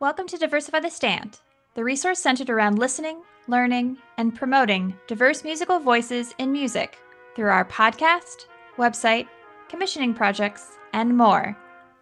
Welcome to Diversify the Stand, the resource centered around listening, learning, and promoting diverse musical voices in music through our podcast, website, commissioning projects, and more.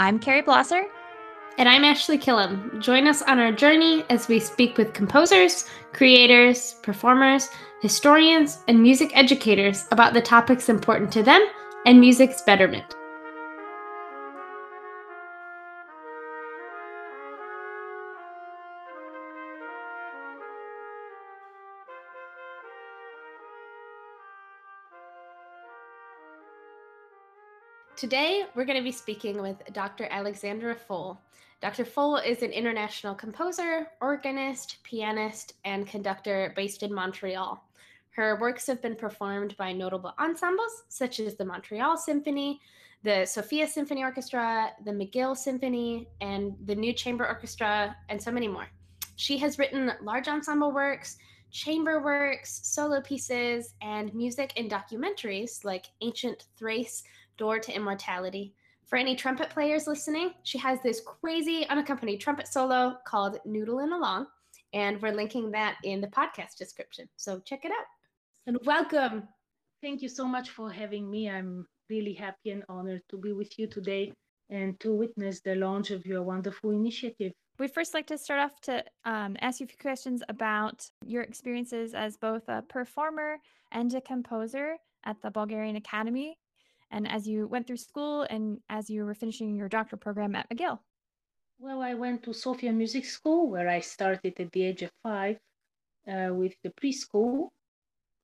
I'm Carrie Blosser. And I'm Ashley Killam. Join us on our journey as we speak with composers, creators, performers, historians, and music educators about the topics important to them and music's betterment. Today, we're going to be speaking with Dr. Alexandra Full. Dr. Full is an international composer, organist, pianist, and conductor based in Montreal. Her works have been performed by notable ensembles such as the Montreal Symphony, the Sofia Symphony Orchestra, the McGill Symphony, and the New Chamber Orchestra, and so many more. She has written large ensemble works, chamber works, solo pieces, and music in documentaries like Ancient Thrace, Door to Immortality. For any trumpet players listening, she has this crazy unaccompanied trumpet solo called Noodling Along, and we're linking that in the podcast description. So check it out. And welcome. Thank you so much for having me. I'm really happy and honored to be with you today and to witness the launch of your wonderful initiative. We'd first like to start off to ask you a few questions about your experiences as both a performer and a composer at the Bulgarian Academy, and as you went through school and as you were finishing your doctoral program at McGill. Well, I went to Sofia Music School, where I started at the age of 5 with the preschool.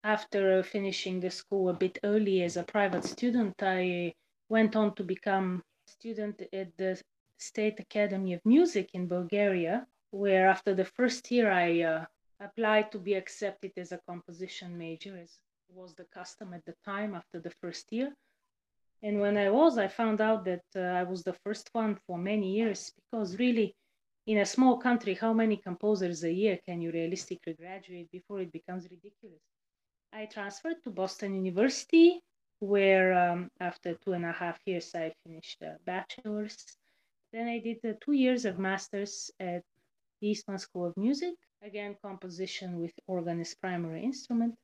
After finishing the school a bit early as a private student, I went on to become a student at the State Academy of Music in Bulgaria, where after the first year I applied to be accepted as a composition major, as was the custom at the time after the first year. And when I found out that I was the first one for many years, because really, in a small country, how many composers a year can you realistically graduate before it becomes ridiculous? I transferred to Boston University, where after 2.5 years, I finished a bachelor's. Then I did 2 years of master's at the Eastman School of Music, again, composition with organ as primary instrument.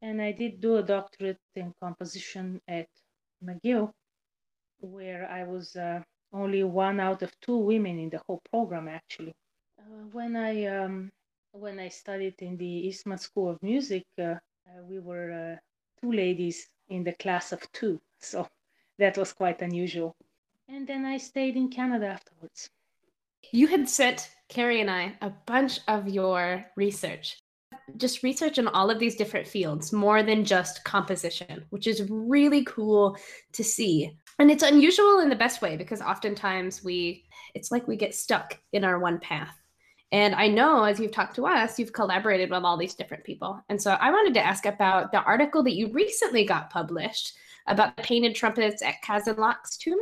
And I did do a doctorate in composition at McGill, where I was only one out of 2 women in the whole program, actually. When I studied in the Eastman School of Music, we were 2 ladies in the class of 2, so that was quite unusual. And then I stayed in Canada afterwards. You had sent Carrie and I a bunch of your research. Just research in all of these different fields, more than just composition, which is really cool to see. And it's unusual in the best way, because oftentimes it's like we get stuck in our one path. And I know as you've talked to us, you've collaborated with all these different people. And so I wanted to ask about the article that you recently got published about the painted trumpets at Kazanlak's tomb.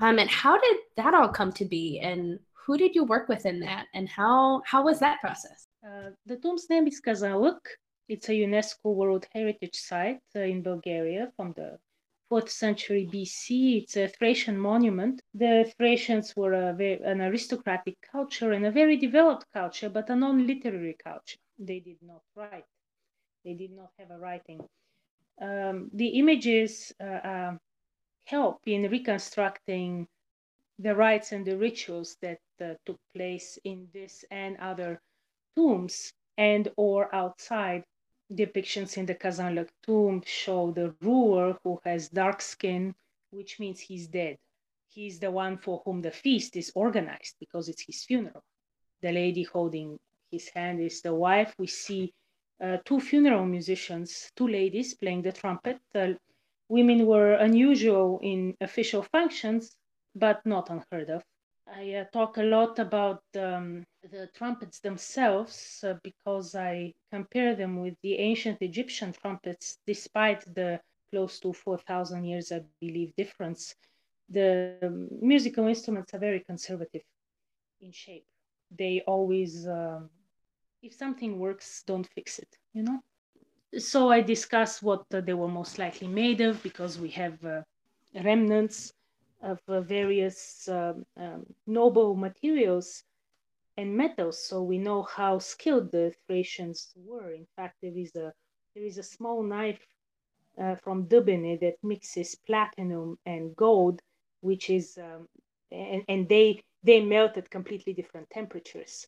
And how did that all come to be? And who did you work with in that? And how was that process? The tomb's name is Kazanlak. It's a UNESCO World Heritage Site in Bulgaria from the 4th century BC. It's a Thracian monument. The Thracians were an aristocratic culture and a very developed culture, but a non-literary culture. They did not write. They did not have a writing. The images help in reconstructing the rites and the rituals that took place in this and other tombs, and or outside. Depictions in the Kazanlak tomb show the ruler who has dark skin, which means he's dead. He's the one for whom the feast is organized because it's his funeral. The lady holding his hand is the wife. We see 2 funeral musicians, 2 ladies playing the trumpet. Women were unusual in official functions, but not unheard of. I talk a lot about the trumpets themselves because I compare them with the ancient Egyptian trumpets, despite the close to 4,000 years, I believe, difference. The musical instruments are very conservative in shape. They always, if something works, don't fix it, you know? So I discuss what they were most likely made of, because we have remnants of various noble materials and metals, so we know how skilled the Thracians were. In fact, there is a small knife from Dubine that mixes platinum and gold, which is and they melt at completely different temperatures.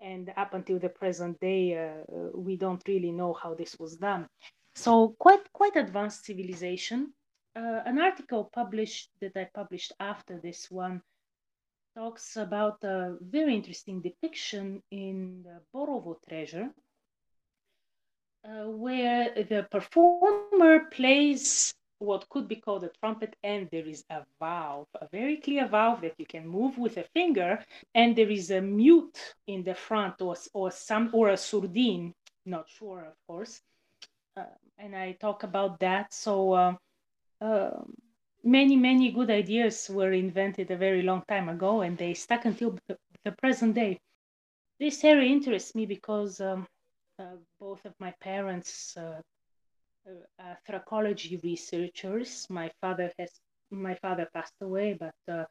And up until the present day, we don't really know how this was done. So quite advanced civilization. An article that I published after this one talks about a very interesting depiction in the Borovo treasure, where the performer plays what could be called a trumpet, and there is a valve, a very clear valve that you can move with a finger, and there is a mute in the front or a sourdine, not sure of course, and I talk about that. So many good ideas were invented a very long time ago, and they stuck until the present day. This area interests me because both of my parents are Thracology researchers. My father passed away, but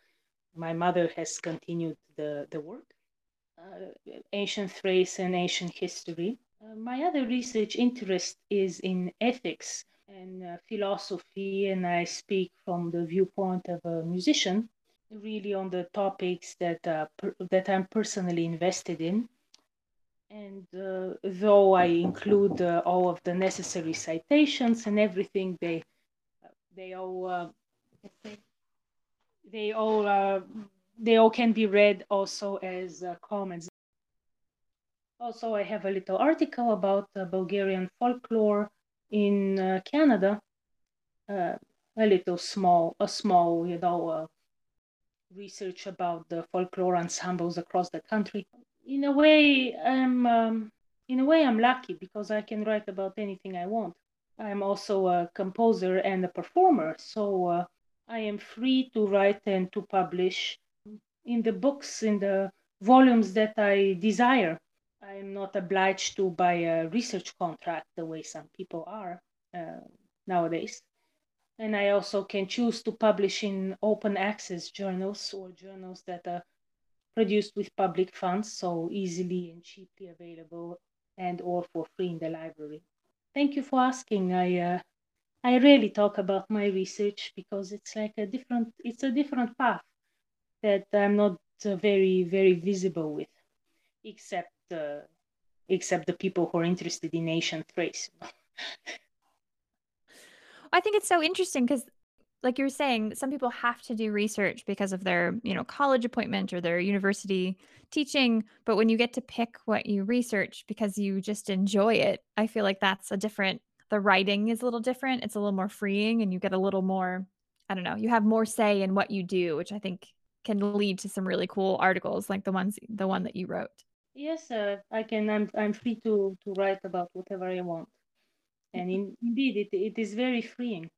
my mother has continued the work. Ancient Thrace and ancient history. My other research interest is in ethics and philosophy, and I speak from the viewpoint of a musician, really on the topics that I'm personally invested in. And though I include all of the necessary citations and everything, they all can be read also as comments. Also, I have a little article about Bulgarian folklore in Canada. A small, research about the folklore ensembles across the country. In a way I'm lucky because I can write about anything I want. I'm also a composer and a performer, so I am free to write and to publish in the books, in the volumes that I desire. I am not obliged to buy a research contract the way some people are nowadays. And I also can choose to publish in open access journals or journals that are produced with public funds, so easily and cheaply available and or for free in the library. Thank you for asking. I rarely talk about my research because it's like a different path that I'm not very, very visible with, except the people who are interested in ancient Thrace. I think it's so interesting because, like you were saying, some people have to do research because of their, college appointment or their university teaching. But when you get to pick what you research because you just enjoy it, I feel like that's the writing is a little different. It's a little more freeing and you get a little more, you have more say in what you do, which I think can lead to some really cool articles like the one that you wrote. Yes, I'm free to write about whatever I want. And indeed, it is very freeing.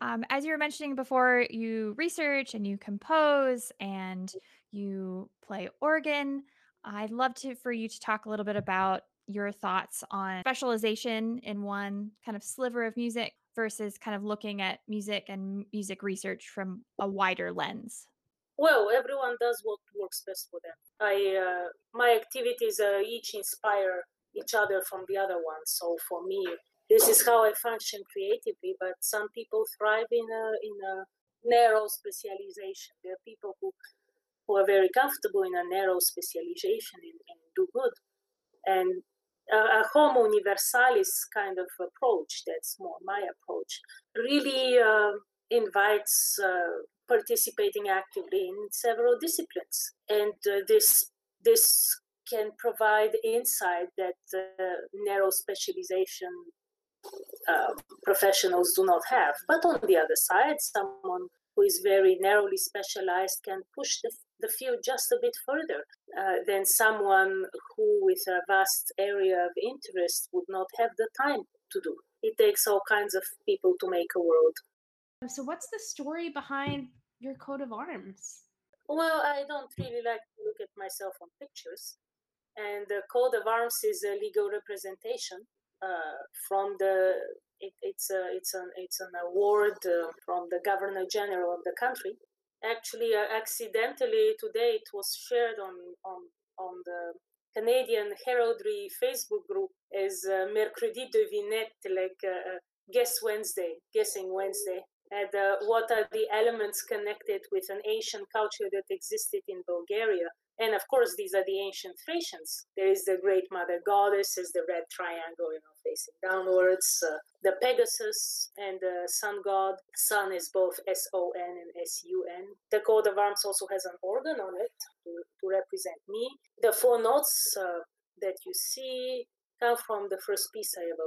As you were mentioning before, you research and you compose and you play organ. I'd love for you to talk a little bit about your thoughts on specialization in one kind of sliver of music versus kind of looking at music and music research from a wider lens. Well, everyone does what works best for them. My activities each inspire each other from the other one. So for me, this is how I function creatively, but some people thrive in a narrow specialization. There are people who are very comfortable in a narrow specialization and do good. And a homo universalis kind of approach, that's more my approach, really invites participating actively in several disciplines. And this can provide insight that narrow specialization professionals do not have. But on the other side, someone who is very narrowly specialized can push the field just a bit further than someone who, with a vast area of interest, would not have the time to do. It takes all kinds of people to make a world. So what's the story behind your coat of arms? Well, I don't really like to look at myself on pictures. And the coat of arms is a legal representation it's an award from the Governor General of the country Actually, accidentally today it was shared on the Canadian Heraldry Facebook group as Mercredi Devinette, like Guess Wednesday, Guessing Wednesday. And what are the elements connected with an ancient culture that existed in Bulgaria? And of course, these are the ancient Thracians. There is the Great Mother Goddess, is the red triangle, you know, facing downwards, the Pegasus and the Sun God. Sun is both S-O-N and S-U-N. The coat of arms also has an organ on it to represent me. The four notes that you see come from the first piece I ever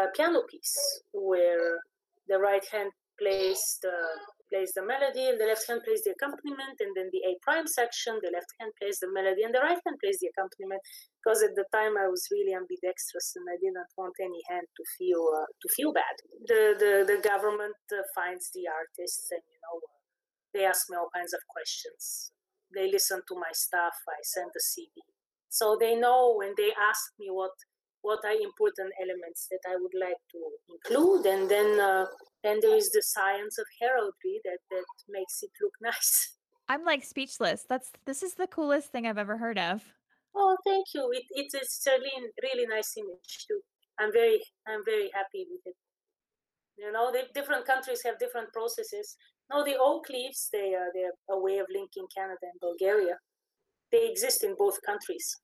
wrote, a piano piece where the right hand plays the melody and the left hand plays the accompaniment, and then the A prime section, the left hand plays the melody and the right hand plays the accompaniment, because at the time I was really ambidextrous and I didn't want any hand to feel bad. The government finds the artists, and you know, they ask me all kinds of questions. They listen to my stuff. I send a CD, so they know when they ask me what are important elements that I would like to include. And then there is the science of heraldry that makes it look nice. I'm like speechless. This is the coolest thing I've ever heard of. Oh, thank you. It is certainly a really nice image too. I'm very happy with it. You know, the different countries have different processes. No, the oak leaves, they're a way of linking Canada and Bulgaria. They exist in both countries.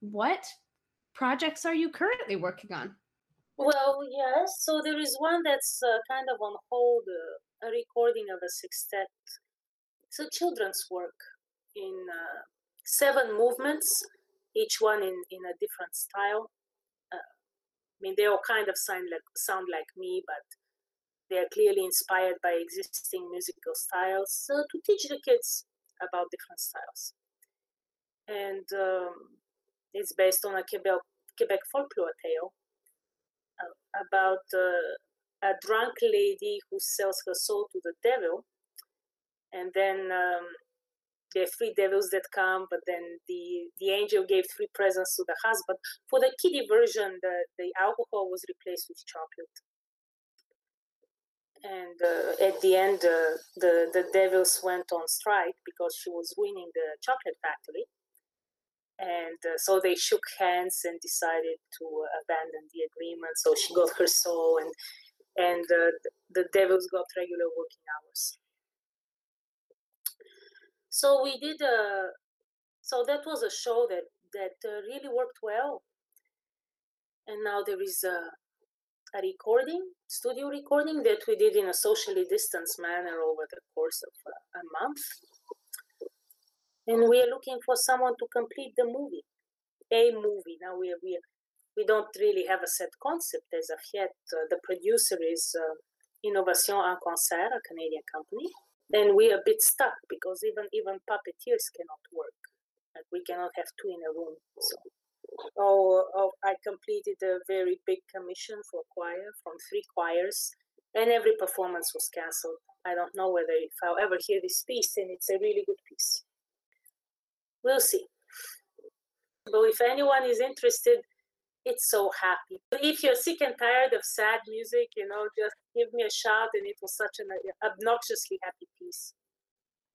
What projects are you currently working on? Well, yes. So there is one that's kind of on hold, a recording of a sextet. It's a children's work in 7 movements, each one in a different style. I mean, they all kind of sound like me, but they are clearly inspired by existing musical styles, to teach the kids about different styles. And it's based on a Quebec folklore tale about a drunk lady who sells her soul to the devil. And then there are 3 devils that come, but then the angel gave 3 presents to the husband. For the kiddie version, the alcohol was replaced with chocolate. And at the end, the devils went on strike because she was ruining the chocolate factory. And so they shook hands and decided to abandon the agreement. So she got her soul, and the devils got regular working hours. So we did so that was a show that really worked well. And now there is a recording, studio recording, that we did in a socially distanced manner over the course of a month. And we are looking for someone to complete the movie, a movie. Now we don't really have a set concept as of yet. The producer is Innovations en Concert, a Canadian company, and we are a bit stuck because even puppeteers cannot work. Like, we cannot have 2 in a room. So, I completed a very big commission for choir from 3 choirs, and every performance was cancelled. I don't know whether if I'll ever hear this piece, and it's a really good piece. We'll see. But if anyone is interested, it's so happy. If you're sick and tired of sad music, you know, just give me a shout. And it was such an obnoxiously happy piece.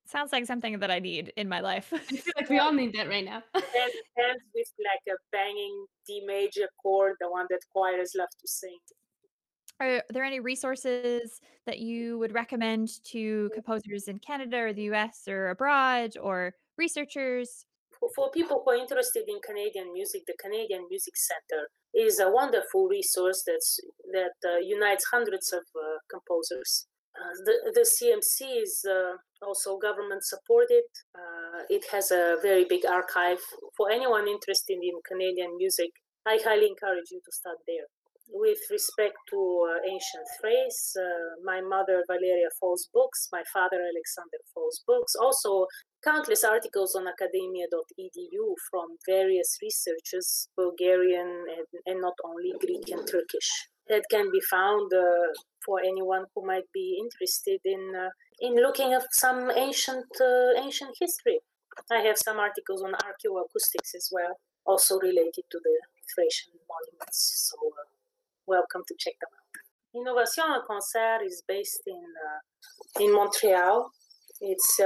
Sounds like something that I need in my life. I feel like we all need that right now. And ends with like a banging D major chord, the one that choirs love to sing. Are there any resources that you would recommend to composers in Canada or the US or abroad, or researchers? For people who are interested in Canadian music, the Canadian Music Centre is a wonderful resource that unites hundreds of composers. The CMC is also government supported. It has a very big archive. For anyone interested in Canadian music, I highly encourage you to start there. With respect to ancient Thrace, my mother Valeria Falls books, my father Alexander Falls books, also countless articles on academia.edu from various researchers, Bulgarian and not only Greek and Turkish, that can be found for anyone who might be interested in looking at some ancient history. I have some articles on archaeoacoustics as well, also related to the Thracian monuments. So. Welcome to check them out. Innovations en Concert is based in Montreal. It's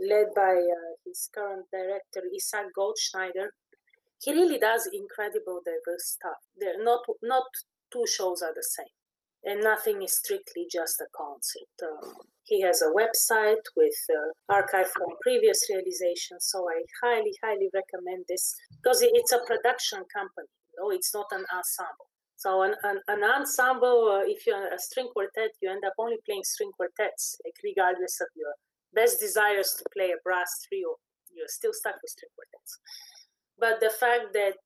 led by his current director, Isaac Goldschneider. He really does incredible diverse stuff. Not two shows are the same, and nothing is strictly just a concert. He has a website with archive from previous realizations, so I highly, highly recommend this because it's a production company. No, it's not an ensemble. So an ensemble, if you're a string quartet, you end up only playing string quartets, like regardless of your best desires to play a brass trio, you're still stuck with string quartets. But the fact that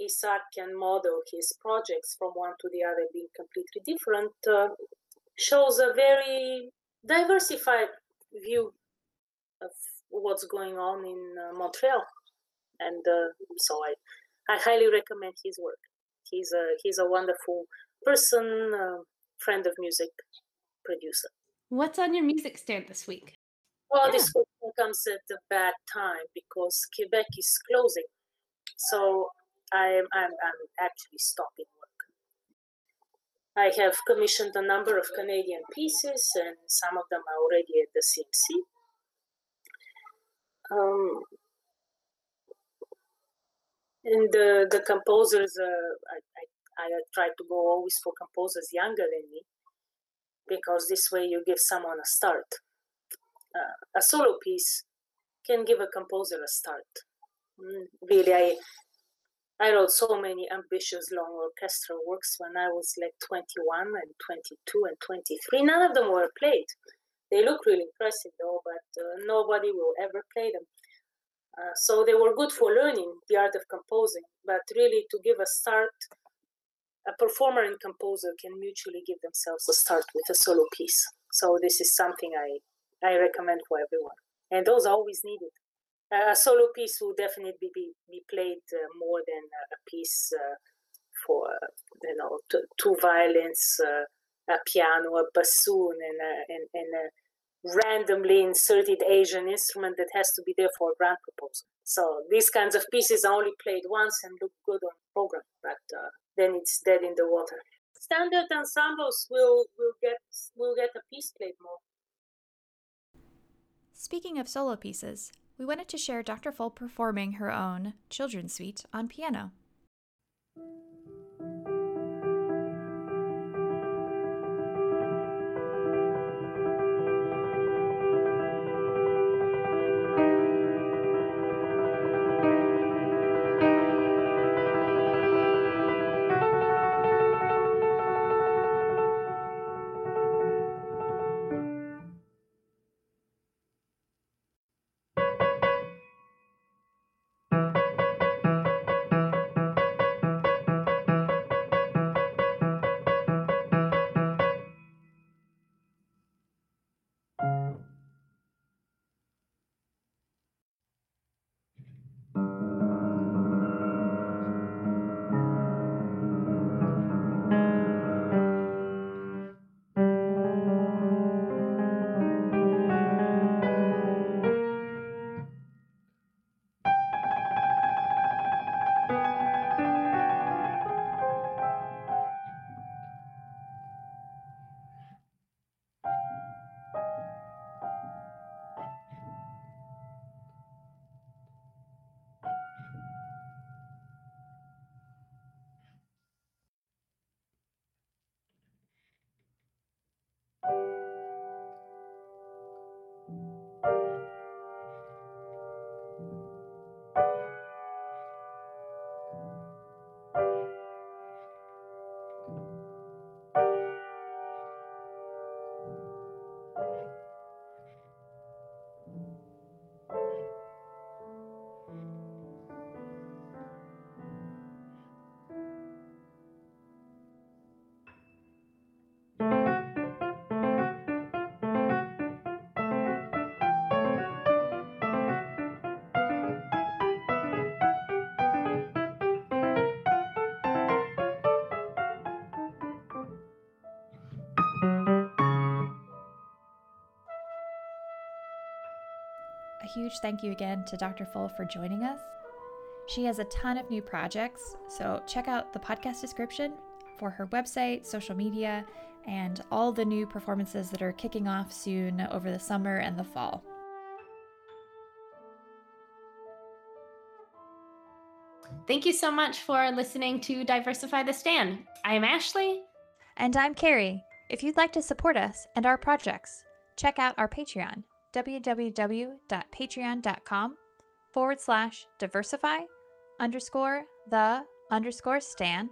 Isaac can model his projects from one to the other being completely different shows a very diversified view of what's going on in Montreal. And so I highly recommend his work. He's a wonderful person, friend of music, producer. What's on your music stand this week? Well, yeah. This question comes at a bad time because Quebec is closing, so I'm actually stopping work. I have commissioned a number of Canadian pieces, and some of them are already at the CMC. And the composers, I try to go always for composers younger than me, because this way you give someone a start. A solo piece can give a composer a start. Really, I wrote so many ambitious long orchestral works when I was like 21 and 22 and 23. None of them were played. They look really impressive though, but nobody will ever play them. So they were good for learning the art of composing, but really to give a start, a performer and composer can mutually give themselves a start with a solo piece. So this is something I recommend for everyone. And those are always needed. A solo piece will definitely be played more than a piece for two violins, a piano, a bassoon, and a randomly inserted Asian instrument that has to be there for a grand proposal. So these kinds of pieces are only played once and look good on the program, but then it's dead in the water. Standard ensembles will get a piece played more. Speaking of solo pieces, we wanted to share Dr. Full performing her own children's suite on piano. Huge thank you again to Dr. Full for joining us. She has a ton of new projects, so check out the podcast description for her website, social media, and all the new performances that are kicking off soon over the summer and the fall. Thank you so much for listening to Diversify the Stand. I'm Ashley. And I'm Carrie. If you'd like to support us and our projects, check out our Patreon, www.patreon.com/diversify_the_stand.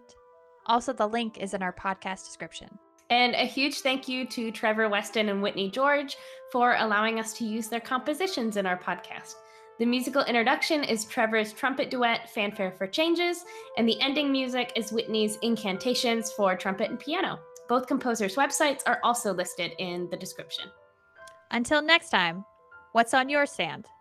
Also, the link is in our podcast description. And a huge thank you to Trevor Weston and Whitney George for allowing us to use their compositions in our podcast. The musical introduction is Trevor's trumpet duet, Fanfare for Changes, and the ending music is Whitney's Incantations for trumpet and piano. Both composers' websites are also listed in the description. Until next time, what's on your stand?